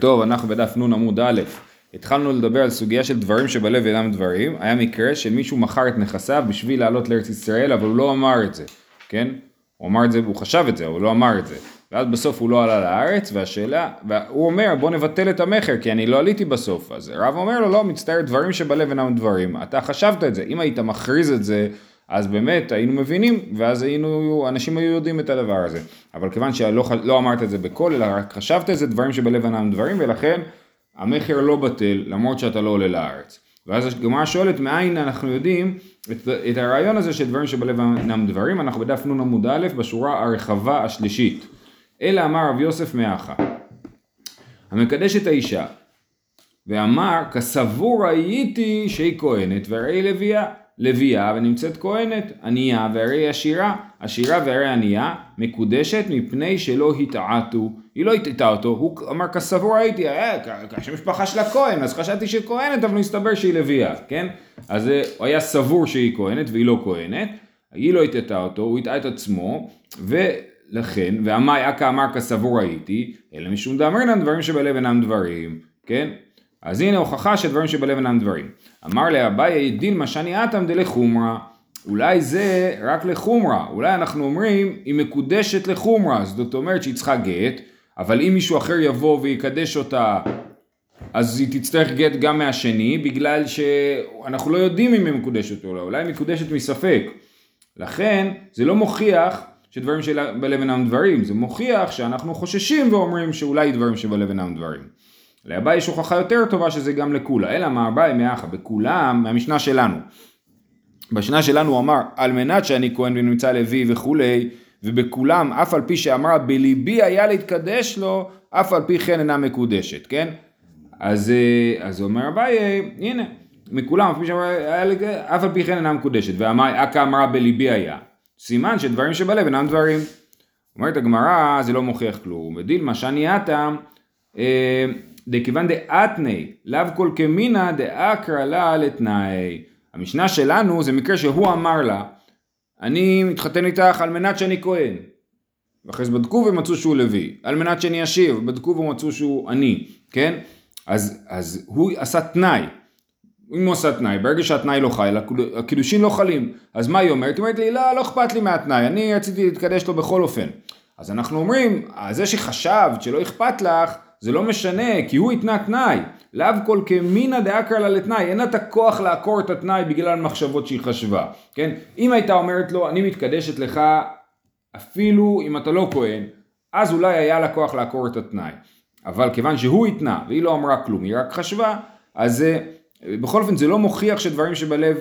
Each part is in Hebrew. טוב, אנחנו בדף נון עמוד א', התחלנו לדבר על סוגיה של דברים שבלב אינם דברים. היה מקרה שמישהו מכר את נכסיו בשביל לעלות לארץ ישראל, אבל הוא לא אמר את זה, כן? הוא אמר את זה, הוא חשב את זה, הוא לא אמר את זה. ואז בסוף הוא לא עלה לארץ, והוא אומר, בוא נבטל את המחר, כי אני לא עליתי בסוף. אז רב אומר לו, לא, מצטער, דברים שבלב אינם דברים. אתה חשבת את זה, אם היית מכריז את זה, אז באמת היינו מבינים, ואז אנשים היו יודעים את הדבר הזה. אבל כיוון שלא אמרת את זה בכל, אלא רק חשבת את זה, דברים שבלב אינם דברים, ולכן המחר לא בטל, למרות שאתה לא עולה לארץ. ואז הגמרא שואלת, מאין אנחנו יודעים את הרעיון הזה שדברים שבלב אינם דברים? אנחנו בדף נון עמוד א', בשורה הרחבה השלישית. אלא אמר רב יוסף מאחה, המקדש את האישה, ואמר, כסבור הייתי שהיא כהנת, והרי לוויה. לוויה ונמצאת כהנת, ענייה והרי עשירה, עשירה והרי ענייה, מקודשת מפני שלא התעתו, היא לא התעתה אותו, הוא אמר כסבור הייתי, כשמשפחה של הכהן, אז חשבתי שהיא כהנת, אבל הסתבר שהיא לוויה, כן? אז הוא היה סבור שהיא כהנת והיא לא כהנת, היא לא התעתה אותו, הוא התעה את עצמו, ולכן, והמאי אקה אמר כסבור הייתי, אלא משום דאמרינן דברים שבלב אינם דברים, כן? אז הנה הוכחה שדברים שבלב אינם דברים. אמר לאביי, דילמה שאני אתם דלחומרה, אולי זה רק לחומרה, אולי אנחנו אומרים היא מקודשת לחומרה, זאת אומרת שהיא צריכה גט, אבל אם מישהו אחר יבוא ויקדש אותה, אז היא תצטרך גט גם מהשני, בגלל שאנחנו לא יודעים אם היא מקודשת או לא, אולי היא מקודשת מספק. לכן זה לא מוכיח שדברים שבלב אינם דברים, זה מוכיח שאנחנו חוששים ואומרים שאולי דברים שבלב אינם דברים. לאביי יש הוכחה יותר טובה שזה גם לכולה, אלא מה אביי מאחה, בכולם, מהמשנה שלנו. במשנה שלנו הוא אמר, על מנת שאני כהן ונמצא לוי וכולי, ובכולם, אף על פי שאמרה, בליבי היה להתקדש לו, אף על פי כן אינה מקודשת, כן? אז אומר אביי, הנה, מכולם, אף על פי כן אינה מקודשת, והאקה אמרה, בליבי היה. סימן שדברים שבלב אינם דברים. אומרת הגמרא, זה לא מוכיח כלום, ודילמה שאני אתם, דכיוון דאתני, לאו כל כמינה דאקרא לה לתנאי. המשנה שלנו זה מקרה שהוא אמר לה, אני מתחתן איתך על מנת שאני כהן. ואחרי זה בדקו ומצאו שהוא לוי. על מנת שאני עשיר, בדקו ומצאו שהוא עני. כן? אז הוא עשה תנאי. אם הוא עשה תנאי, ברגע שהתנאי לא חי, הקידושין לא חלים. אז מה היא אומרת? היא אומרת לי, לא אכפת לי מהתנאי, אני רציתי להתקדש לו בכל אופן. אז אנחנו אומרים, זה שחשבת שלא אכפת לך, זה לא משנה, כי הוא התנה תנאי. לאו כל כמינה דאקרא לה לתנאי. אין את הכוח לעקור את התנאי בגלל מחשבות שהיא חשבה. כן? אם הייתה אומרת לו, אני מתקדשת לך אפילו אם אתה לא כהן, אז אולי היה לה כוח לעקור את התנאי. אבל כיוון שהוא התנה, והיא לא אמרה כלום, היא רק חשבה, אז בכל אופן זה לא מוכיח שדברים שבלב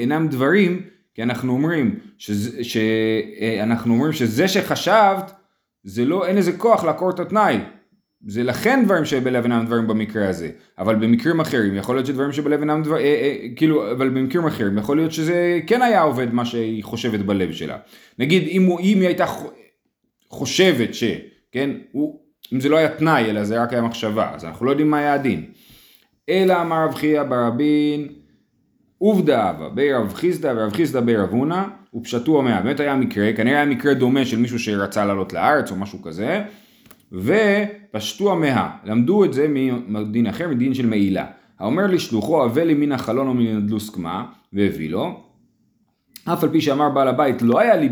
אינם דברים, כי אנחנו אומרים, שזה שחשבת, זה לא, אין איזה כוח לעקור את התנאי. זה לכן דברים שבלב אינם דברים במקרה הזה. אבל במקרים אחרים, יכול להיות שדברים שבלב אינם דברים, אבל במקרים אחרים, יכול להיות שזה כן היה עובד מה שהיא חושבת בלב שלה. נגיד, אם היא הייתה חושבת ש, כן, אם זה לא היה תנאי, אלא זה רק היה מחשבה, אז אנחנו לא יודעים מה היה הדין. אלא אמר רב חייא ברבין, עובדה אבא, בי רב חיסדא ורב חיסדא בי רב הונא, ופשטו המאה. באמת היה מקרה, כנראה היה מקרה דומה של מישהו שרצה לעלות לארץ או משהו כזה, ופשטו המאה. למדו את זה מדין אחר, מדין של מעילה. האומר לשלוחו, הבא לי מן החלון או מן הדלוס קמה, והביא לו. אף על פי שאמר בעל הבית, לא היה לי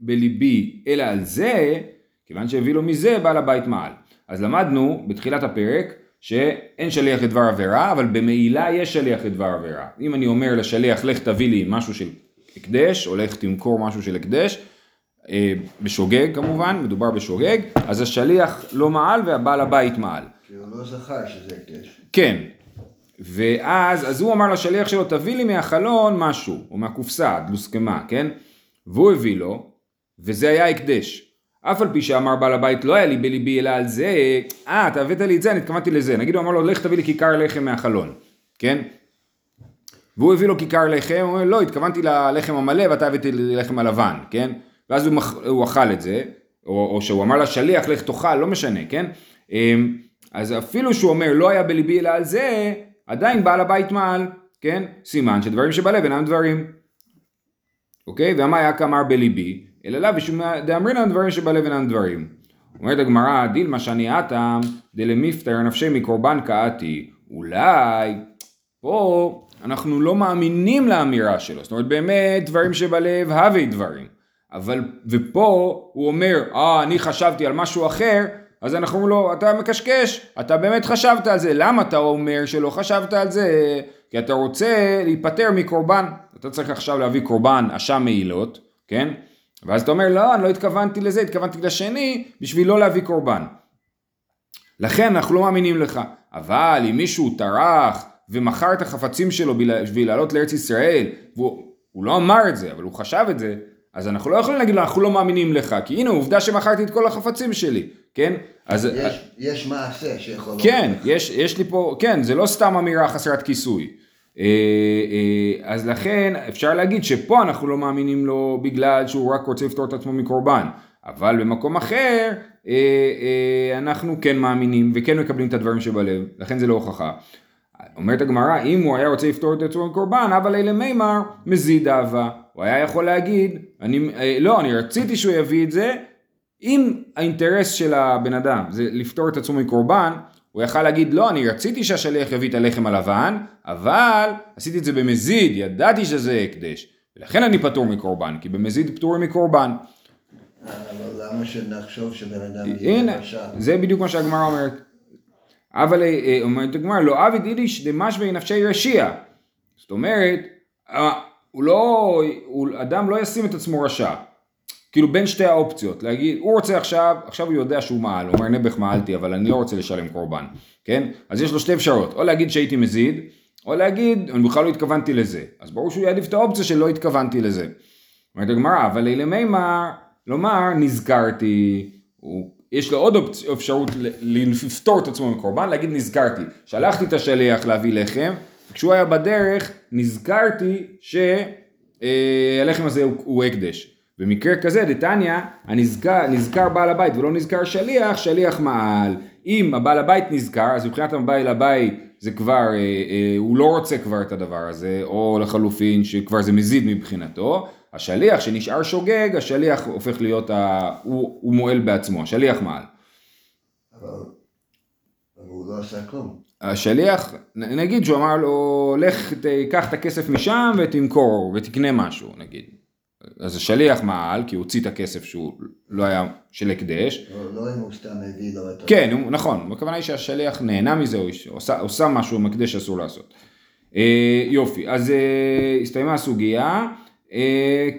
בליבי, אלא על זה, כיוון שהביא לו מזה, בעל הבית מעל. אז למדנו בתחילת הפרק, שאין שליח את דבר עבירה, אבל במעילה יש שליח את דבר עבירה. אם אני אומר לשליח, לך תביא לי משהו של הקדש, או לך תמכור משהו של הקדש, בשוגג כמובן, מדובר בשוגג, אז השליח לא מעל והבעל הבית מעל. כי הוא לא זכר שזה הקדש. כן, ואז הוא אמר לשליח שלו, תביא לי מהחלון משהו, או מהקופסה, דלוסקמה, כן? והוא הביא לו, וזה היה הקדש. אף על פי שאמר בעל הבית, לא היה לי בליבי אלא על זה, אתה הבאת לי את זה, אני התכוונתי לזה. נגיד הוא אמר לו, לך תביא לי כיכר לחם מהחלון, כן? והוא הביא לו כיכר לחם, הוא אומר, לא, התכוונתי ללחם המלא, ואתה הבאתי ללחם הלבן, כן? ואז הוא אכל את זה, או שהוא אמר לשליח, לך תאכל, לא משנה, כן? אז אפילו שהוא אומר, לא היה בליבי אלא על זה, עדיין בעל הבית מעל, כן? סימן שדברים שבלב אינם דברים. אוקיי? והמה היה כאמר בליבי, אלא לאו, ושום דאמרינן דברים שבלב אינם דברים. אומרת הגמרא, דילמה שאני אטם, דלמיפטר נפשי מקורבן קאתי. אולי פה אנחנו לא מאמינים לאמירה שלו. זאת אומרת, באמת דברים שבלב הווי דברים. אבל, ופה הוא אומר, אני חשבתי על משהו אחר, אז אנחנו אומרים לו, אתה מקשקש, אתה באמת חשבת על זה. למה אתה אומר שלא חשבת על זה? כי אתה רוצה להיפטר מקורבן. אתה צריך עכשיו להביא קורבן, אשם מעילות, כן? ואז אתה אומר, לא, אני לא התכוונתי לזה, התכוונתי לשני, בשביל לא להביא קורבן. לכן אנחנו לא מאמינים לך. אבל אם מישהו טרח ומכר את החפצים שלו בשביל לעלות לארץ ישראל, והוא לא אמר את זה, אבל הוא חשב את זה, אז אנחנו לא יכולים להגיד לו, אנחנו לא מאמינים לך, כי הנה, עובדה שמכרתי את כל החפצים שלי, כן? אז יש מעשה שיכול... כן, יש לי פה, כן, זה לא סתם אמירה חסרת כיסוי. אז לכן אפשר להגיד שפה אנחנו לא מאמינים לו בגלל שהוא רק רוצה לפתור את עצמו מקורבן, אבל במקום אחר אנחנו כן מאמינים וכן מקבלים את הדברים שבלב, לכן זה לא הוכחה. אומרת הגמרא, אם הוא היה רוצה לפתור את עצמו מקורבן, אבל אלה מימר מזיד אהבה, הוא היה יכול להגיד, אני רציתי שהוא יביא את זה, אם האינטרס של הבן אדם זה לפתור את עצמו מקורבן, הוא יכל להגיד, לא, אני רציתי שהשליח יביא את הלחם הלבן, אבל עשיתי את זה במזיד, ידעתי שזה הקדש, ולכן אני פטור מקורבן, כי במזיד פטור מקורבן. אבל למה שנחשוב שבן אדם יהיה רשע? זה בדיוק מה שהגמרא אומרת. אבל אומרת הגמרא, לא עבד אידיש דמשווה נפשי רשיע. זאת אומרת, אדם לא ישים את עצמו רשע. כאילו בין שתי האופציות, להגיד, הוא רוצה עכשיו הוא יודע שהוא מעל, הוא אומר נבח מעלתי, אבל אני לא רוצה לשלם קורבן, כן? אז יש לו שתי אפשרות, או להגיד שהייתי מזיד, או להגיד, אני בכלל לא התכוונתי לזה, אז ברור שהוא יעדיף את האופציה שלא התכוונתי לזה. אומרת הגמרא, אבל לילה מימה, לומר, נזכרתי, יש לו עוד אפשרות לפתור את עצמו מקורבן, להגיד נזכרתי, שלחתי את השליח להביא לחם, כשהוא היה בדרך, נזכרתי שהלחם הזה הוא הקדש. במקרה כזה, דתניא, נזכר בעל הבית ולא נזכר שליח, שליח מעל. אם הבעל הבית נזכר, אז מבחינת הבעל הבית זה כבר, הוא לא רוצה כבר את הדבר הזה, או לחלופין שכבר זה מזיד מבחינתו. השליח שנשאר שוגג, השליח הופך להיות, הוא מועל בעצמו, השליח מעל. אבל הוא לא עשה כלום. השליח, נגיד שהוא אמר לו, לך תיקח את הכסף משם ותמכור ותקנה משהו, נגיד. אז השליח מעל, כי הוא הוציא את הכסף שהוא לא היה של הקדש. לא אם הוא סתם הביא לו את זה. כן, נכון. הכוונה היא שהשליח נהנה מזה, הוא עושה משהו מקדש אסור לעשות. יופי, אז הסתיימה הסוגיה.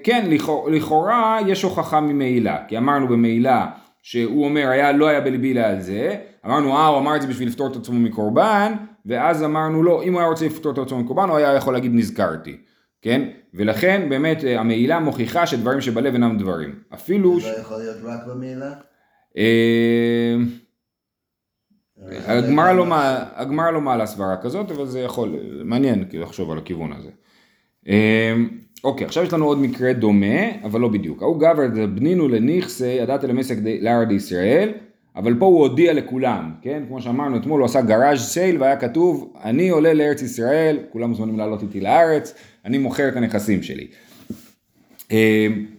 כן, לכאורה יש הוכחה ממעילה, כי אמרנו במעילה שהוא אומר, לא היה בלבי על זה. אמרנו, הוא אמר את זה בשביל לפתור את עצמו מקורבן, ואז אמרנו לו, אם הוא היה רוצה לפתור את עצמו מקורבן, הוא היה יכול להגיד נזכרתי. כן? ולכן באמת המעילה מוכיחה שדברים שבלב אינם דברים. אפילו... זה לא יכול להיות רק במעילה? הגמרא לא מעלה סברה כזאת, אבל זה יכול, מעניין לחשוב על הכיוון הזה. אוקיי, עכשיו יש לנו עוד מקרה דומה, אבל לא בדיוק. הוא גבר דבנינו לנכסי, הדת אל המסק לארד ישראל, אבל פה הוא הודיע לכולם, כן? כמו שאמרנו, אתמול הוא עשה גראז' סייל, והיה כתוב, אני עולה לארץ ישראל, כולם מוזמנים לעלות איתי לארץ, אני מוכר את הנכסים שלי.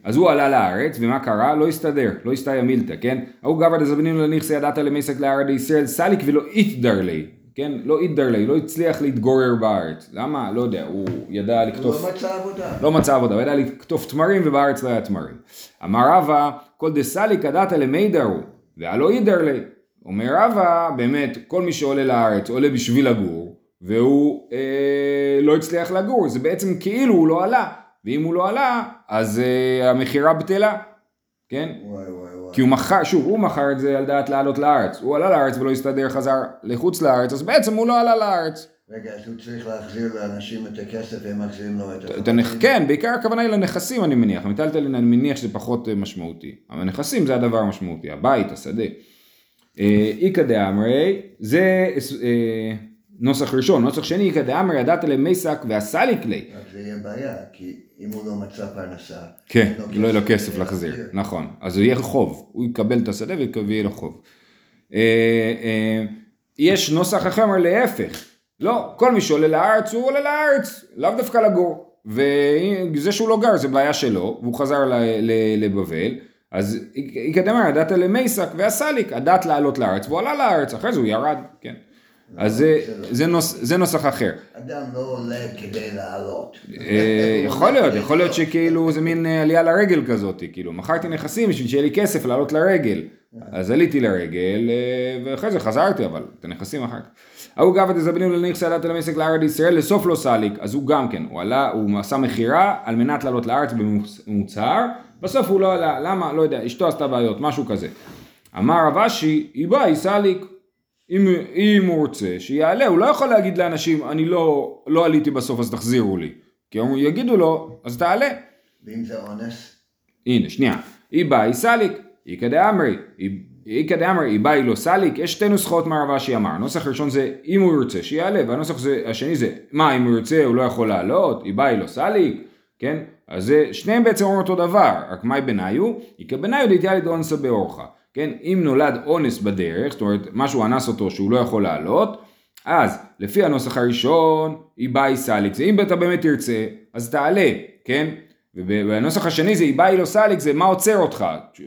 אז הוא עלה לארץ, ומה קרה? לא הסתדר, לא הסתייע מילתא, כן? ההוא גבר דזבנינו לנכסי הדת אל המסק לארד ישראל, סליק ולא איתדר לי, כן? לא איתדר לי, לא הצליח להתגורר בארץ. למה? לא יודע, הוא ידע לקטוף... הוא לא מצא עבודה. לא מצא עבודה, הוא ידע לקטוף תמרים, ובארץ לא היה תמרים. אמר רבא, כל דסליק הדת אל המיידרו, והלא אידר לי. אומר רבא, באמת, כל מי שעולה לארץ, עולה בשביל לגור, והוא לא הצליח לגור, זה בעצם כאילו הוא לא עלה, ואם הוא לא עלה, אז המחירה בטלה, כן? וואי, וואי, וואי. כי הוא מחר, הוא מחר את זה על דעת לעלות לארץ, הוא עלה לארץ ולא הסתדר חזר לחוץ לארץ, אז בעצם הוא לא עלה לארץ. רגע, אז הוא צריך להחזיר לאנשים את הכסף, והם מחזירים לו את הכסף. כן, בעיקר הכוונה היא לנכסים, אני מניח. המיטלטלין, אני מניח שזה פחות משמעותי. אבל הנכסים זה הדבר המשמעותי, הבית, השדה. איקא דאמרי, זה נוסח ראשון. נוסח שני, איקא דאמרי, הדת אל המסק והסליק לי. רק זה יהיה בעיה, כי אם הוא לא מצא פרנסה... כן, לא יהיה לו כסף להחזיר, נכון. אז הוא יהיה חוב, הוא יקבל את השדה ויהיה לו חוב. יש נוסח אחר, אומר להפך. לא, כל מי שעולה לארץ, הוא עולה לארץ, לאו דווקא לגור, וזה שהוא לא גר, זה בעיה שלו, והוא חזר לבבל, אז יקדמה ידעת למייסק והסליק, ידעת לעלות לארץ, והוא עלה לארץ, אחרי זה הוא ירד, כן. אז זה נוסח אחר. אדם לא עולה כדי לעלות. יכול להיות שכאילו זה מין עלייה לרגל כזאת, כאילו מכרתי נכסים בשביל שיהיה לי כסף לעלות לרגל, אז עליתי לרגל, ואחרי זה חזרתי אבל, את הנכסים אחר כך. ההוא גב את הזבנים לנכס ידעת למייסק לארץ ישראל, לסוף לא סליק, אז הוא גם כן, הוא עשה מחירה על מנת לעלות לארץ במוצר, בסוף הוא לא עלה, למה? לא יודע, אשתו עשתה בעיות, משהו כזה. אמר רבשי, היא באה, היא סליק, אם הוא רוצה שיעלה, הוא לא יכול להגיד לאנשים, אני לא עליתי בסוף, אז תחזירו לי. כי הם יגידו לו, אז תעלה. ואם זה אונס? הנה, שנייה. היא באה, היא סליק, היא כדאמרי, היא באה, היא לא סליק, יש שתי נוסחות מהרבשי אמר. הנוסח הראשון זה, אם הוא רוצה שיעלה, והנוסח השני זה, מה, אם הוא רוצה, הוא לא יכול לעלות, היא באה, היא לא סליק, כן? אז שניהם בעצם אומרים אותו דבר, רק מה ביניו? היא כבניו דהיתיה לדאונס באורחה, כן? אם נולד אונס בדרך, זאת אומרת, משהו אנס אותו שהוא לא יכול לעלות, אז לפי הנוסח הראשון, היא באה היא סליק, זה אם אתה באמת תרצה, אז תעלה, כן? ובנוסח השני זה היא באה היא לא סליק, זה מה עוצר אותך?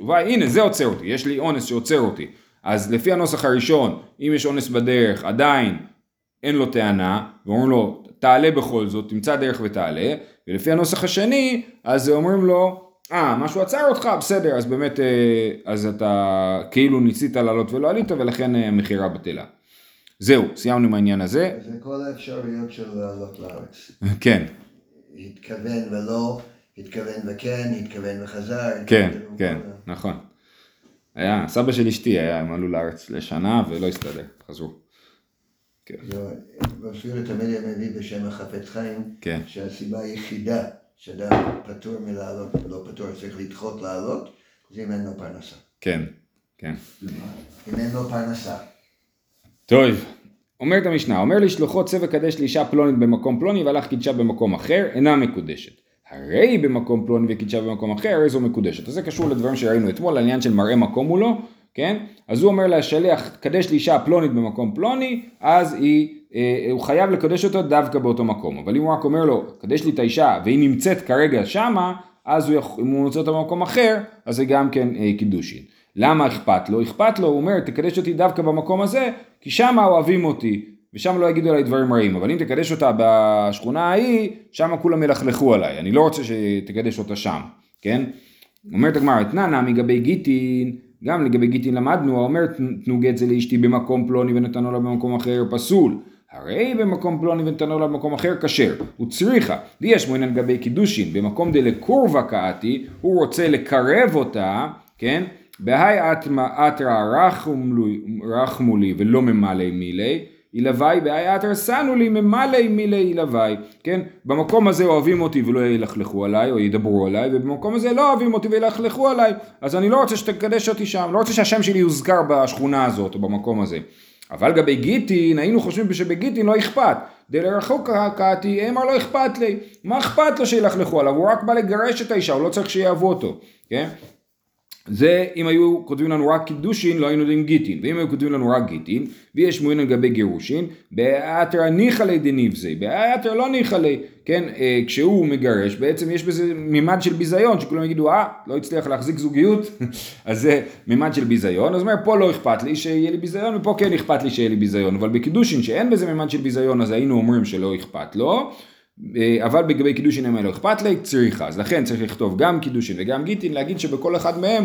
הנה, זה עוצר אותי, יש לי אונס שעוצר אותי. אז לפי הנוסח הראשון, אם יש אונס בדרך, עדיין אין לו טענה, ואומרים לו, תעלה בכל זאת, תמצא דרך ותעלה, ולפי הנוסח השני, אז אומרים לו, משהו עצר אותך, בסדר, אז באמת, אז אתה כאילו ניסית לעלות ולא עלית, ולכן המחירה בטלה. זהו, סיימנו עם העניין הזה. זה כל האפשרויות של לעלות לארץ. כן. התכוון ולא, התכוון וכן, התכוון וחזר. כן, כן, נכון. היה, סבא של אשתי היה, הם עלו לארץ לשנה ולא הסתדר, חזרו. ואפילו תמיד היה מביא בשם החפץ חיים, שהסיבה היחידה שאדם פטור מלעלות, לא פטור, צריך לדחות לעלות, זה אם אין לו פרנסה. כן, כן. אם אין לו פרנסה. טוב, אומרת המשנה, אומר לשלוחו צבא קדש לאישה פלונית במקום פלוני, והלך קידשה במקום אחר, אינה מקודשת. הרי היא במקום פלוני וקידשה במקום אחר, הרי זו מקודשת. אז זה קשור לדברים שראינו אתמול, לעניין של מראה מקום הוא לא, כן? אז הוא אומר להשליח, קדש לאישה פלונית במקום פלוני, אז הוא חייב לקדש אותו דווקא באותו מקום. אבל אם הוא רק אומר לו, קדש לי את האישה, והיא נמצאת כרגע שמה, אז אם הוא נוצא אותה במקום אחר, אז זה גם כן קידושין. למה אכפת לו? אכפת לו, הוא אומר, תקדש אותי דווקא במקום הזה, כי שמה אוהבים אותי, ושם לא יגידו עליי דברים רעים. אבל אם תקדש אותה בשכונה ההיא, שמה כולם ילכלכו עליי. אני לא רוצה שתקדש אותה שם, כן? אומרת הגמרא, תננה מגבי גיטין, גם לגבי גיטין למדנו, אומר תנו גט זה לאשתי במקום פלוני ונתנו לה במקום אחר פסול. הרי במקום פלוני ונתנו לה במקום אחר כשר. הוא צריכה. יש מועניין לגבי קידושין. במקום דלקורבה קאתי, הוא רוצה לקרב אותה, כן? בהי אתרא רחמו לי ולא ממלא מילי. אילווי בהי אתרא סנו לי ממלא מילי אילווי. כן? במקום הזה אוהבים אותי ולא ילכלכו עליי או ידברו עליי, ובמקום הזה לא אוהבים אותי וילכלכו עליי. אז אני לא רוצה שתקדש אותי שם, לא רוצה שהשם שלי יוזכר בשכונה הזאת או במקום הזה. אבל גבי גיטין, היינו חושבים שבגיטין לא אכפת. דלרחוק הקעתי, אמר לא אכפת לי. מה אכפת לו שילכלכו עליו? הוא רק בא לגרש את האישה, הוא לא צריך שיעבו אותו. כן? זה אם היו כותבים לנו רק קידושין, לא היינו יודעים גיטין. ואם היו כותבים לנו רק גיטין, ויש מועין על גבי גירושין, באתר ניחא ליה דניבזי, באתר לא ניחא ליה. כן, כשהוא מגרש, בעצם יש בזה מימד של ביזיון, שכולם יגידו, לא הצליח להחזיק זוגיות, אז זה מימד של ביזיון, אז אומר, פה לא אכפת לי שיהיה לי ביזיון, ופה כן אכפת לי שיהיה לי ביזיון, אבל בקידושין שאין בזה מימד של ביזיון, אז היינו אומרים שלא אכפת לו, אבל בגבי קידושין הם לא אכפת לי, צריכה, אז לכן צריך לכתוב גם קידושין וגם גיטין, להגיד שבכל אחד מהם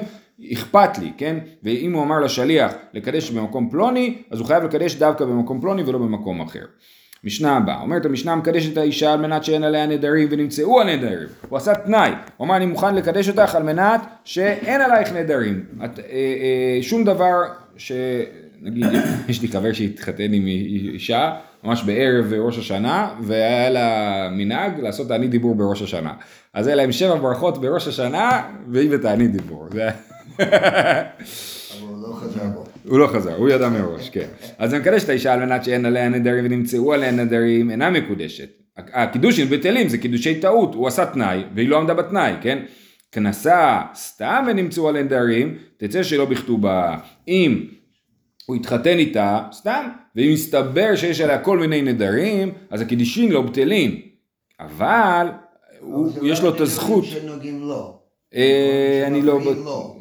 אכפת לי, כן? ואם הוא אמר לשליח לקדש במקום פלוני, אז הוא חייב לקדש דווקא במקום פלוני ולא במקום אחר. משנה הבאה, אומרת המשנה מקדשת את האישה על מנת שאין עליה נדרים ונמצאו הנדרים. הוא עשה תנאי, הוא אמר אני מוכן לקדש אותך על מנת שאין עלייך נדרים. שום דבר נגיד, יש לי חבר שהתחתן עם אישה, ממש בערב ראש השנה, והיה לה מנהג לעשות תענית דיבור בראש השנה. אז היה להם 7 ברכות בראש השנה, והיא בתענית דיבור. אבל הוא לא חזר בו. הוא לא חזר, הוא ידע מראש, כן. אז זה מקדש את האישה על מנת שאין עליה נדרים ונמצאו עליה נדרים, אינה מקודשת. הקידושין בטלים, זה קידושי טעות, הוא עשה תנאי, והיא לא עמדה בתנאי, כן? כנסה סתם ונמצאו עליה נדרים, תצא שלא בכתובה. אם הוא התחתן איתה, סתם, ואם מסתבר שיש עליה כל מיני נדרים, אז הקידושין לא בטלים. אבל יש לו את הזכות. אני לא,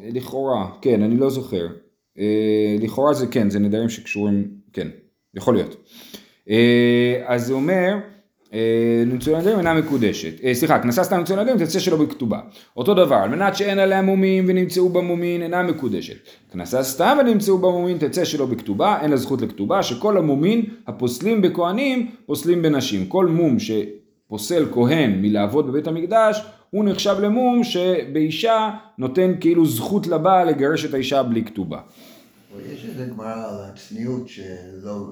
לכאורה, כן, אני לא זוכר. לכאורה זה כן, זה נדרים שקשורים, כן, יכול להיות. אז זה אומר, נמצאו נדרים אינה מקודשת. סליחה, כנסה סתם נמצאו נדרים, תצא שלא בכתובה. אותו דבר, על מנת שאין עליה מומים ונמצאו במומים, אינה מקודשת. כנסה סתם ונמצאו במומים, תצא שלא בכתובה, אין לה זכות לכתובה, שכל המומים הפוסלים בכהנים, פוסלים בנשים. כל מום שפוסל כהן מלעבוד בבית המקדש, הוא נחשב למום שבאישה נותן כאילו זכות לבעל לגרש את האישה בלי כתובה. יש איזה גמרא על הצניעות שלא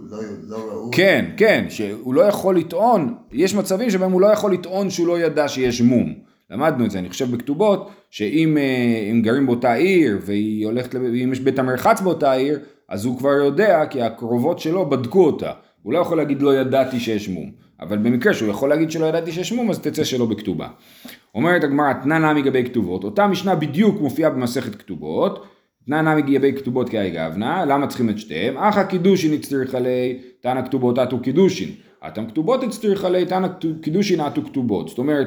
ראו. כן, כן, שהוא לא יכול לטעון, יש מצבים שבהם הוא לא יכול לטעון שהוא לא ידע שיש מום. למדנו את זה, אני חושב בכתובות, שאם גרים באותה עיר, ואם יש בית המרחץ באותה עיר, אז הוא כבר יודע, כי הקרובות שלו בדקו אותה. הוא לא יכול להגיד לא ידעתי שיש מום. אבל במקרה שהוא יכול להגיד שלא ידעתי שיש מום, אז תצא שלא בכתובה. אומרת הגמרא, תננה מגבי כתובות. אותה משנה בדיוק מופיעה במסכת כתובות. תננה מגבי כתובות כאיגבנה, למה צריכים את שתיהם? אחא קידושין הצטריך עלי, תנא כתובות עתו קידושין. אתם כתובות הצטריך עלי, תנא קידושין עתו כתובות. זאת אומרת,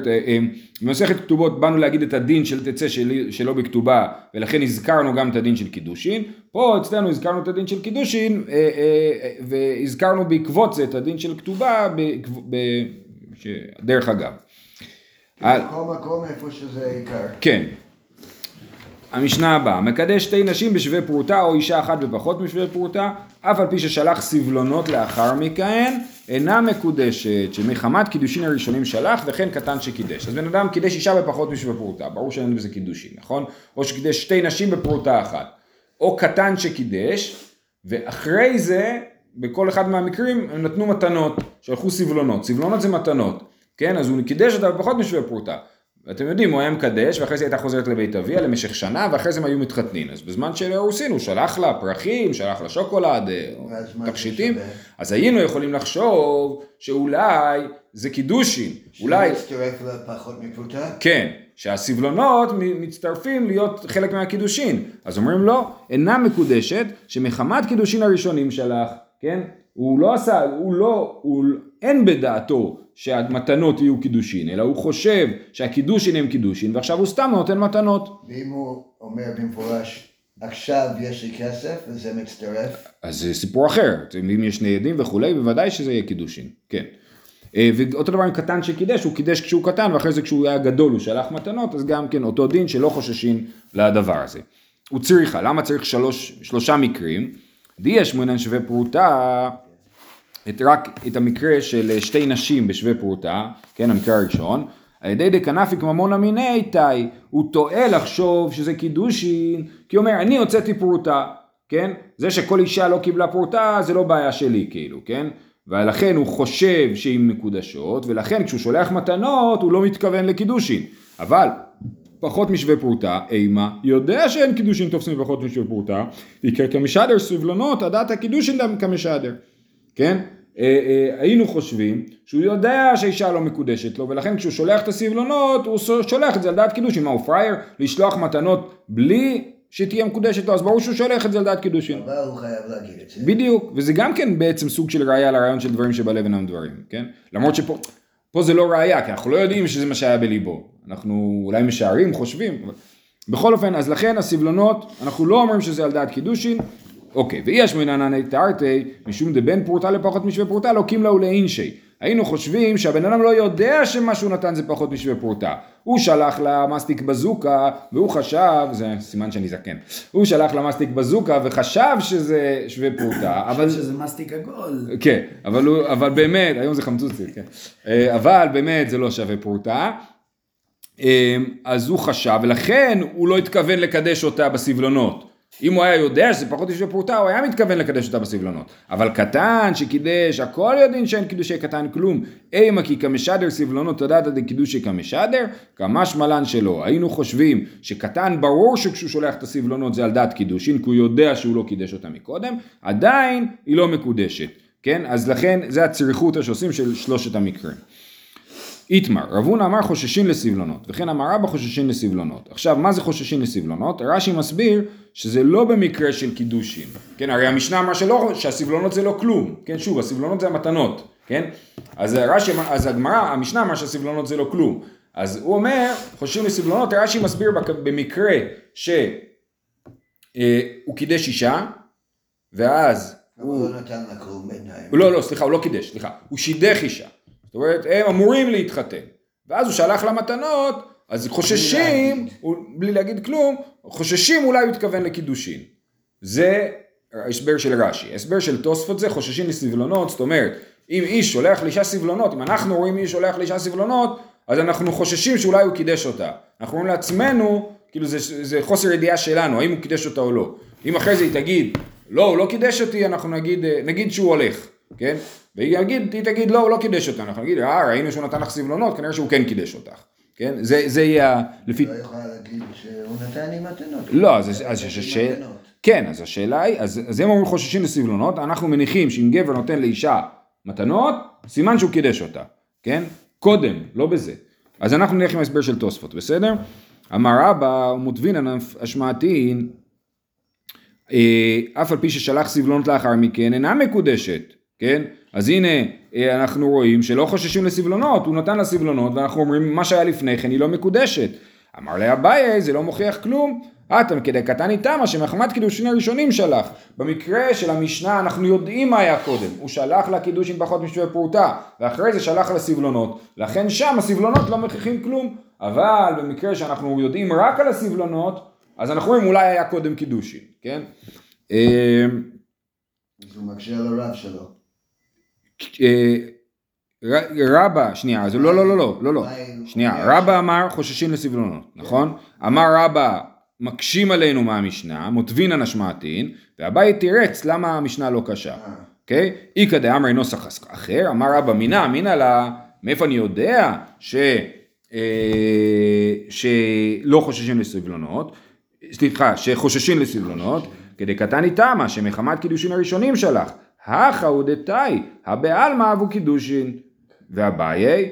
במסכת כתובות באנו להגיד את הדין של תצא שלא בכתובה, ולכן הזכרנו גם את הדין של קידושין. פה אצלנו הזכרנו את הדין של קידושין, והזכרנו בעקבות זה את הדין של כתובה, דרך אגב. בכל מקום איפה שזה עיקר. כן. המשנה הבאה, מקדש שתי נשים בשווה פרוטה או אישה אחת ופחות משווה פרוטה, אף על פי ששלח סבלונות לאחר מכן, אינה מקודשת, שמחמת קידושין הראשונים שלח וכן קטן שקידש. אז בן אדם קידש אישה בפחות משווה פרוטה, ברור שאין בזה קידושין, נכון? או שקידש שתי נשים בפרוטה אחת, או קטן שקידש, ואחרי זה, בכל אחד מהמקרים, הם נתנו מתנות, שלחו סבלונות, סבלונות זה מתנות, כן? אז הוא קידש אותה בפחות משווה פרוטה. אתם יודעים, הוא היה מקדש, ואחרי זה הייתה חוזרת לבית אביה למשך שנה, ואחרי זה הם היו מתחתנים. אז בזמן שהרוסין, הוא שלח לה פרחים, שלח לה שוקולד, תכשיטים, אז היינו יכולים לחשוב שאולי זה קידושין. אולי... שמצטרף לפחות מפרוטה? כן, שהסבלונות מצטרפים להיות חלק מהקידושין. אז אומרים לו, אינה מקודשת, שמחמת קידושין הראשונים שלך, כן? הוא לא עשה, אין בדעתו שהמתנות יהיו קידושין, אלא הוא חושב שהקידושין הם קידושין, ועכשיו הוא סתם נותן מתנות. ואם הוא אומר במפורש, עכשיו יש לי כסף וזה מצטרף? אז זה סיפור אחר, אם יש שני עדים וכו', בוודאי שזה יהיה קידושין, כן. ואותו דבר עם קטן שקידש, הוא קידש כשהוא קטן, ואחרי זה כשהוא היה גדול הוא שלח מתנות, אז גם כן אותו דין שלא חוששים לדבר הזה. הוא צריכה, למה צריך שלושה מקרים? די אשמונן שווה פרוטה, רק את המקרה של שתי נשים בשווה פרוטה, כן, המקרה הראשון, על ידי דקנפיק ממון המיני תאי, הוא טועה לחשוב שזה קידושין, כי אומר, אני הוצאתי פרוטה, כן, זה שכל אישה לא קיבלה פרוטה, זה לא בעיה שלי, כאילו, כן, ולכן הוא חושב שהן מקודשות, ולכן כשהוא שולח מתנות, הוא לא מתכוון לקידושין, אבל... פחות משווה פרוטה, אימה, יודע שאין קידושין תופסים פחות משווה פרוטה, יקר כמשדר סבלונות, עדת הקידושין דם כמשדר, כן? היינו חושבים שהוא יודע שהאישה לא מקודשת לו, ולכן כשהוא שולח את הסבלונות, הוא שולח את זה על דעת קידושין, מה הוא פרייר? לשלוח מתנות בלי שתהיה מקודשת לו, אז ברור שהוא שולח את זה על דעת קידושין. אבל הוא חייב להגיד את זה. בדיוק, וזה גם כן בעצם סוג של ראייה לרעיון של דברים שבלב אינם דברים, כן? למרות שפה... פה זה לא ראייה, כי אנחנו לא יודעים שזה מה שהיה בליבו. אנחנו אולי משערים, חושבים. אבל... בכל אופן, אז לכן הסבלונות, אנחנו לא אומרים שזה על דעת קידושין. אוקיי, ויש מנענני תארתי, משום דבן פרוטה לפחות משווה פרוטה, לא קימלה ולאינשי. היינו חושבים שהבן אדם לא יודע שמשהו נתן זה פחות משווה פרוטה. הוא שלח למסטיק בזוקה, והוא חשב, זה סימן שאני זקן, הוא שלח למסטיק בזוקה וחשב שזה שווה פרוטה, אבל... שזה מסטיק עגול. כן, אבל באמת, היום זה חמצוצי, כן. אבל באמת זה לא שווה פרוטה, אז הוא חשב, ולכן הוא לא התכוון לקדש אותה בסבלונות. אם הוא היה יודע שזה פחות משווה פרוטה, הוא היה מתכוון לקדש אותה בסבלונות. אבל קטן שקידש, הכל יודעים שאין קידושי קטן כלום. אימא כי כמשדר סבלונות, תדעת עד קידושי כמשדר, כמש מלן שלו. היינו חושבים שקטן ברור שכשהוא שולח את הסבלונות זה על דעת קידושין, כי הוא יודע שהוא לא קידש אותה מקודם, עדיין היא לא מקודשת. כן? אז לכן זה הצריכות שעושים של שלושת המקרים. איתמר, רב הונא אמר חוששים לסבלונות, וכן אמר רבא חוששים לסבלונות. עכשיו, מה זה חוששים לסבלונות? רש"י מסביר שזה לא במקרה של קידושין. כן, הרי המשנה אמרה שהסבלונות זה לא כלום. כן, שוב, הסבלונות זה המתנות. כן? אז הגמרא, המשנה אמרה שהסבלונות זה לא כלום. אז הוא אומר, חושבים לסבלונות, רש"י מסביר במקרה שהוא קידש אישה, ואז הוא לא נתן לקרוב ביניים. לא, סליחה, הוא לא קידש, סליחה, הוא שידך אישה. זאת אומרת, הם אמורים להתחתן. ואז הוא שלח למתנות, אז חוששים, בלי להגיד כלום, חוששים אולי הוא התכוון לקידושין. זה ההסבר של רש"י. ההסבר של תוספות זה חוששים לסבלונות, זאת אומרת, אם איש שולח לאישה סבלונות, אם אנחנו רואים איש שולח לאישה סבלונות, אז אנחנו חוששים שאולי הוא קידש אותה. אנחנו אומרים לעצמנו, כאילו זה חוסר ידיעה שלנו, האם הוא קידש אותה או לא. אם אחרי זה היא תגיד, לא, הוא לא קידש אותי, אנחנו נגיד שהוא הולך, כן? והיא תגיד, לא, הוא לא קידש אותה, אנחנו נגיד, ראינו שהוא נתן לך סבלונות, כנראה שהוא כן קידש אותך, כן? זה יהיה לפי... לא יכולה להגיד שהוא נתן לי מתנות. לא, אז השאלה... כן, אז השאלה היא, אז הם אומרים חוששים לסבלונות, אנחנו מניחים שאם גבר נותן לאישה מתנות, סימן שהוא קידש אותה, כן? קודם, לא בזה. אז אנחנו נלך עם הסבר של תוספות, בסדר? אמר רבא, מותבינן השמעתין, אף על פי ששלח סבלונות לאחר מכן, אינה מקודשת, כן? אז הנה, אנחנו רואים שלא חוששים לסבלונות, הוא נתן לסבלונות, ואנחנו אומרים, מה שהיה לפני כן, היא לא מקודשת. אמר לה אביי, זה לא מוכיח כלום, כדי קטן איתה, מה שמחמת קידושין הראשונים שלח. במקרה של המשנה, אנחנו יודעים מה היה קודם. הוא שלח לה קידושין פחות משווה פרוטה, ואחרי זה שלח לה סבלונות. לכן שם הסבלונות לא מכריחים כלום, אבל במקרה שאנחנו יודעים רק על הסבלונות, אז אנחנו רואים אולי היה קודם קידושין, כן? זה מקשה על הרב שלו. רבא, שנייה, אז לא, שנייה, רבא אמר חוששים לסבלונות, נכון? אמר רבא, מקשים עלינו מהמשנה, מותבינן השמעתין, והבאי תירץ למה המשנה לא קשה, אוקיי? איקא דאמרי נוסח אחר, אמר רבא, מינה לה, מאיפה אני יודע שלא חוששים לסבלונות, סליחה, שחוששים לסבלונות, כדי קטן איתה מה שמחמת קידושין הראשונים שלך, החאודתאי, הבעלמא אבו קידושין, והבאי,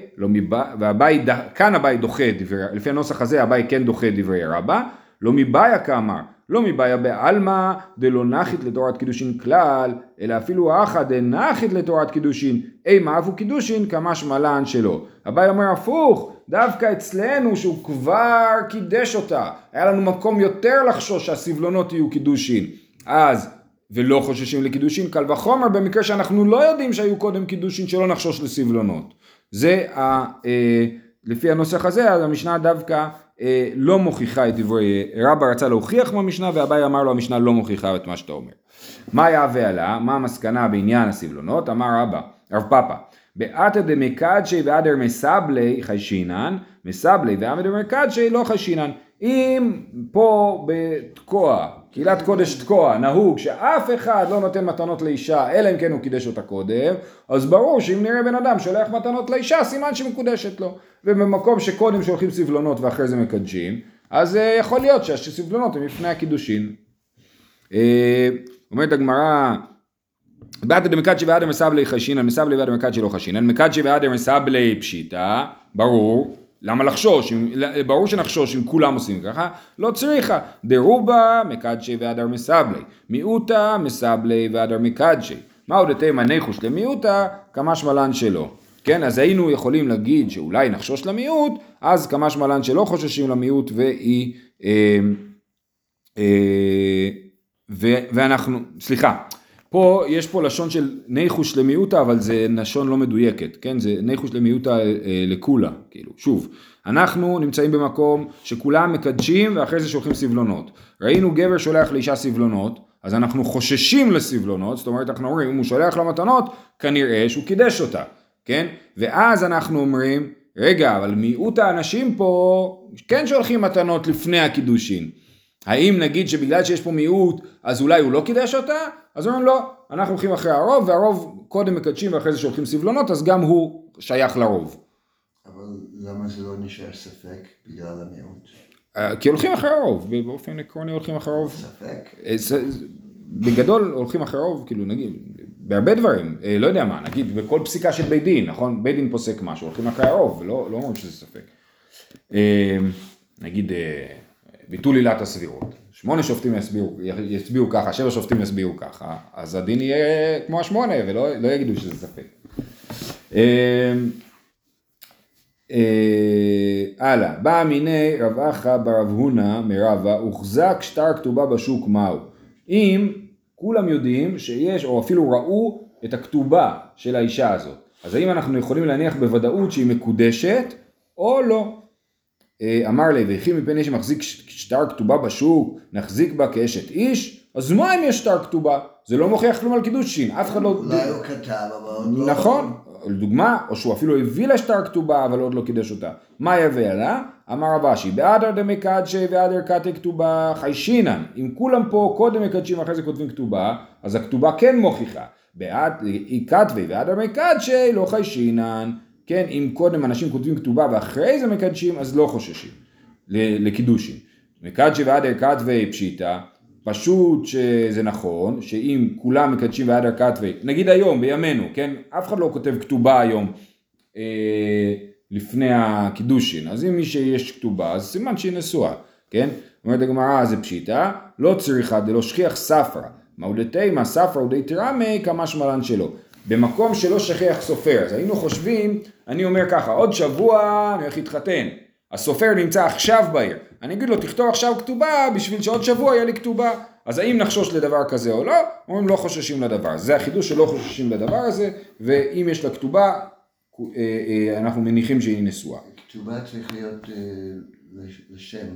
כאן הבאי דוחה דברי, לפי הנוסח הזה הבאי כן דוחה דברי רבא, לא מבעיה כאמר, לא מבעיה בעלמא, דלא נחית לתורת קידושין כלל, אלא אפילו האחא דנחית לתורת קידושין, אימא אבו קידושין כמשמע לן שלא. הבאי אומר הפוך, דווקא אצלנו שהוא כבר קידש אותה, היה לנו מקום יותר לחשוש שהסבלונות יהיו קידושין, אז ולא חוששים לקידושין, קל וחומר במקרה שאנחנו לא יודעים שהיו קודם קידושין שלא נחשוש לסבלונות. זה, לפי הנוסח הזה, המשנה דווקא לא מוכיחה את דברי, רבא רצה להוכיח מהמשנה, והבאי אמר לו, המשנה לא מוכיחה את מה שאתה אומר. מה יעווה עלה? מה המסקנה בעניין הסבלונות? אמר רבא, רב פאפא, באתא דמקדשי ואדר מסבלי חיישינן, מסבלי ואדר מקדשי לא חיישינן. אם פה בתקוע, קהילת קודש תקוע, נהוג שאף אחד לא נותן מתנות לאישה, אלא אם כן הוא קידש אותה קודם, אז ברור שאם נראה בן אדם שולח מתנות לאישה, סימן שמקודשת לו. ובמקום שקודם שולחים סבלונות ואחרי זה מקדשים, אז יכול להיות שהסבלונות הם לפני הקידושין. אומרת הגמרא, באתא דמקדשי ואדר מסבלי חיישינן, מסבלי ואדר מקדשי לא חיישינן, מקדשי ואדר מסבלי פשיטא, ברור. למה לחשוש? ברור שנחשוש אם כולם עושים ככה, לא צריכה. דרובה מקדשי ואדר מסבלי, מיעוטה מסבלי ואדר מקדשי. מה עוד אתם הניחוש למיעוטה? כמשמע לן שלא. כן, אז היינו יכולים להגיד שאולי נחשוש למיעוט, אז כמשמע לן שלא חוששים למיעוט, ואנחנו, סליחה, פה יש פה לשון של ניחוש למיעוטה, אבל זה לשון לא מדויקת, כן? זה ניחוש למיעוטה לכולה, כאילו. שוב, אנחנו נמצאים במקום שכולם מקדשים ואחרי זה שולחים סבלונות. ראינו גבר שולח לאישה סבלונות, אז אנחנו חוששים לסבלונות, זאת אומרת אנחנו אומרים, אם הוא שולח למתנות, כנראה שהוא קידש אותה, כן? ואז אנחנו אומרים, רגע, אבל מיעוט האנשים פה כן שולחים מתנות לפני הקידושין. האם נגיד שבגלל שיש פה מיעוט, אז אולי הוא לא קידש אותה? אז אומרים לא, אנחנו הולכים אחרי הרוב, והרוב קודם מקדשים ואחרי זה שולחים סבלונות, אז גם הוא שייך לרוב. אבל למה זה לא נשאר ספק בגלל המיעוט? כי הולכים אחרי הרוב, באופן עקרוני הולכים אחרי הרוב. ספק? בגדול הולכים אחרי הרוב, כאילו נגיד, בהרבה דברים, לא יודע מה, נגיד בכל פסיקה של בית דין, נכון? בית דין פוסק משהו, הולכים אחרי הרוב, ולא אומרים שזה ספק. נגיד... ביטול עילת הסבירות. 8 שופטים יסבירו ככה, 7 שופטים יסבירו ככה, אז הדין יהיה כמו 8 ולא יגידו שזה ספק. הלאה, בא מיני רב אחא ברב הונא מרבא, הוחזק שטר כתובה בשוק מהו. אם כולם יודעים שיש, או אפילו ראו את הכתובה של האישה הזאת, אז האם אנחנו יכולים להניח בוודאות שהיא מקודשת או לא? אמר לי, וכי מפני שמחזיק שטר כתובה בשוק, נחזיק בה כאשת איש? אז מה אם יש שטר כתובה? זה לא מוכיח כלום על קידושין, אף אחד לא... אולי הוא כתב, אבל... נכון, לדוגמה, או שהוא אפילו הביא לשטר כתובה, אבל עוד לא קידש אותה. מה יביא עליה? אמר רב אשי, באדר דמקדשי ואדר קטי כתובה חיישינן. אם כולם פה קודם מקדשים, אחרי זה כותבים כתובה, אז הכתובה כן מוכיחה. היא כתבי ואדר מקדשי לא חיישינן. כן, אם קודם אנשים כותבים כתובה ואחרי זה מקדשים, אז לא חוששים לקידושים. מקדשי ועד ערכת ופשיטה, פשוט שזה נכון, שאם כולם מקדשים ועד ערכת ופשיטה, נגיד היום, בימינו, כן, אף אחד לא כותב כתובה היום לפני הקידושים, אז אם מי שיש כתובה, אז סימן שהיא נשואה, כן? אומרת הגמרא, זה פשיטה, לא צריכה, זה לא שכיח ספרה, מעודתי מה ספרה עודי תרמי, כמה שמלן שלו. במקום שלא שכיח סופר, אז היינו חושבים, אני אומר ככה, עוד שבוע אני הולך להתחתן, הסופר נמצא עכשיו בעיר, אני אגיד לו תכתוב עכשיו כתובה, בשביל שעוד שבוע יהיה לי כתובה, אז האם נחשוש לדבר כזה או לא? אומרים לא חוששים לדבר, זה החידוש שלא חוששים לדבר הזה, ואם יש לה כתובה, אנחנו מניחים שהיא נשואה. כתובה צריך להיות לשם.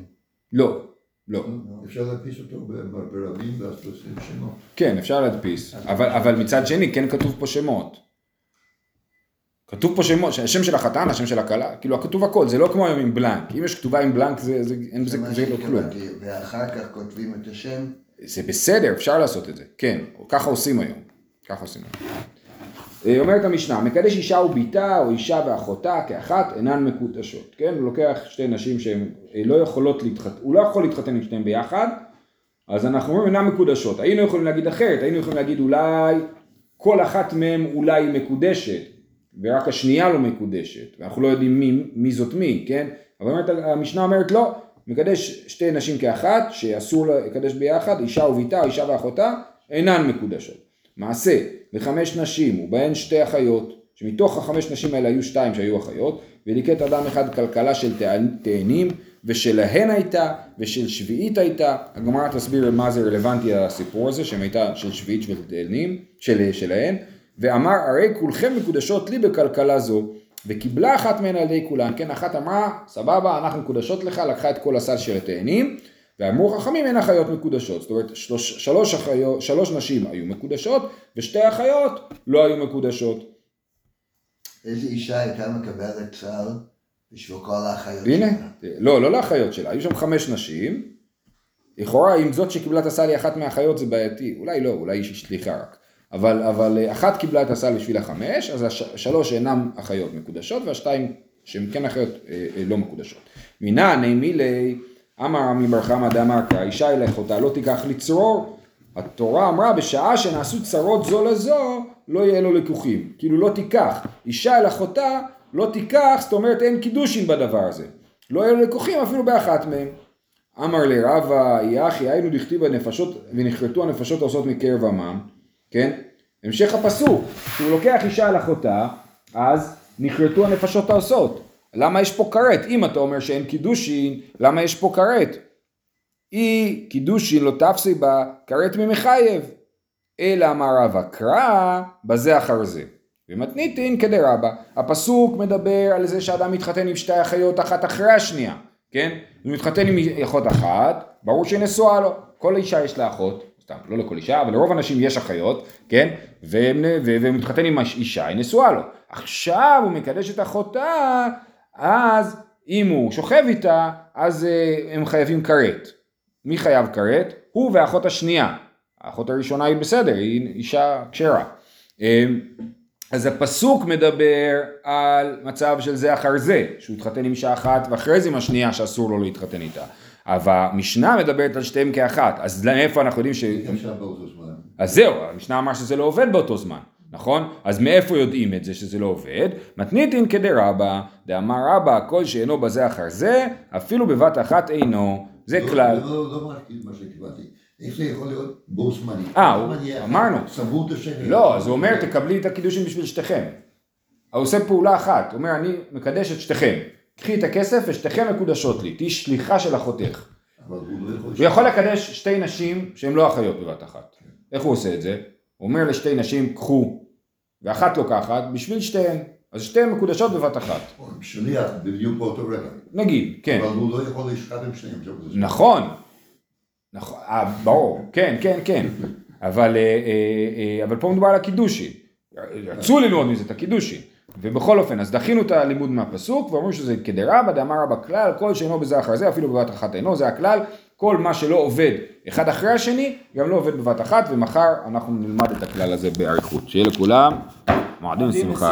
לא. לא. אפשר להדפיס אותו ברבים ואז תוסיף שמות. כן, אפשר להדפיס. אבל מצד שני, כן כתוב פה שמות. כתוב פה שמות, השם של החתן, השם של הכלה, כאילו הכתוב הכל, זה לא כמו היום עם בלנק. אם יש כתובה עם בלנק, זה אין בזה לא כלום. ואחר כך כותבים את השם. זה בסדר, אפשר לעשות את זה, כן. ככה עושים היום. ככה עושים היום. אומרת המשנה, מקדש אישה וביתה, או אישה ואחותה, כאחת, אינן מקודשות. כן, הוא לוקח שתי נשים שהן לא יכולות להתחתן, הוא לא יכול להתחתן עם שתיהן ביחד, אז אנחנו אומרים אינן מקודשות. היינו יכולים להגיד אחרת, היינו יכולים להגיד אולי, כל אחת מהן אולי מקודשת, ורק השנייה לא מקודשת, ואנחנו לא יודעים מי זאת מי, כן? אבל אומרת, המשנה אומרת לא, מקדש שתי נשים כאחת, שאסור לקדש ביחד, אישה וביתה, אישה ואחותה, אינן מקודשות. מעשה, וחמש נשים, ובהן שתי אחיות, שמתוך החמש נשים האלה היו שתיים שהיו אחיות, וליקט אדם אחד כלכלה של תאנים, ושלהן הייתה, ושל שביעית הייתה, הגמרא תסביר מה זה רלוונטי הסיפור הזה, שהן הייתה של שביעית שלהן, ואמר, הרי כולכם מקודשות לי בכלכלה זו, וקיבלה אחת מהן על ידי כולן, כן, אחת אמרה, סבבה, אנחנו מקודשות לך, לקחה את כל הסל של תאנים, ואמרו חכמים אין אחיות מקודשות, זאת אומרת שלוש נשים היו מקודשות, ושתי אחיות לא היו מקודשות. איזו אישה הייתה מקבלת צער בשביל כל האחיות שלה? הנה, לא לאחיות שלה, היו שם חמש נשים, לכאורה אם זאת שקיבלה את הסל היא אחת מהאחיות זה בעייתי, אולי לא, אולי היא שליחה רק, אבל אחת קיבלה את הסל בשביל החמש, אז השלוש אינם אחיות מקודשות, והשתיים שהן כן אחיות לא מקודשות. מינה נעימי לי... אמר רבי בר חמא דאמר קרא, אישה אל אחותה לא תיקח לצרור, התורה אמרה בשעה שנעשו צרות זו לזו, לא יהיה לו לקוחים, כאילו לא תיקח, אישה אל אחותה לא תיקח, זאת אומרת אין קידושין בדבר הזה, לא יהיה לו לקוחים אפילו באחת מהם. אמר לרבא, יחי, היינו דכתיב הנפשות, ונחרטו הנפשות העושות מקרב עמם, כן? המשך הפסוק, כשהוא לוקח אישה אל אחותה, אז נחרטו הנפשות העושות. למה יש פה כרת? אם אתה אומר שאין קידושין, למה יש פה כרת? אי קידושין לא תפסי בה, כרת ממחייב. אלא אמר רבא, קרא בזה אחר זה. ומתניתין כדרבה. הפסוק מדבר על זה שאדם מתחתן עם שתי אחיות אחת אחרי השנייה. כן? הוא מתחתן עם אחות אחת, ברור שנשואה לו. כל אישה יש לה אחות. סתם, לא לכל אישה, אבל לרוב אנשים יש אחיות. כן? והוא מתחתן עם אישה, היא נשואה לו. עכשיו הוא מקדש את אחותה... אז אם הוא שוכב איתה, אז הם חייבים כרת. מי חייב כרת? הוא והאחות השנייה. האחות הראשונה היא בסדר, היא אישה כשרה. אז הפסוק מדבר על מצב של זה אחר זה, שהוא התחתן עם אישה אחת, ואחרי זה עם השנייה שאסור לו להתחתן איתה. אבל המשנה מדברת על שתיהם כאחת, אז מאיפה אנחנו יודעים ש... אז זהו, המשנה אמר שזה לא עובד באותו זמן. נכון? אז מאיפה יודעים את זה שזה לא עובד? מתניתין כדרבא, דאמר רבא, כל שאינו בזה אחר זה, אפילו בבת אחת אינו, זה כלל. לא מרחיב מה שקיבלתי. איך זה יכול להיות בו זמני? אמרנו. סבור את השני. לא, זה אומר, תקבלי את הקידושים בשביל שתיכם. הוא עושה פעולה אחת, הוא אומר, אני מקדש את שתיכם, קחי את הכסף ושתיכם מקודשות לי, תהי שליחה של אחותך. הוא יכול לקדש שתי נשים שהן לא אחיות בבת אחת. איך הוא עושה את זה? הוא אומר לשתי נשים, קחו, ואחת לוקחת, בשביל שתיהן. אז שתיהן מקודשות בבת אחת. שליח, בדיוק באותו רגע. נגיד, כן. אבל הוא לא יכול להשחד עם שניהם. נכון. נכון, ברור, כן, כן, כן. אבל פה מדובר על הקידושי. רצו ללמוד מזה את הקידושי. ובכל אופן, אז דחינו את הלימוד מהפסוק, ואומרים שזה כדרבא, דאמר רבא כלל, כל שאינו בזה אחר זה, אפילו בבת אחת אינו, זה הכלל, כל מה שלא עובד אחד אחרי השני, גם לא עובד בבת אחת, ומחר אנחנו נלמד את הכלל הזה באריכות. שיהיה לכולם מועדים ושמחה.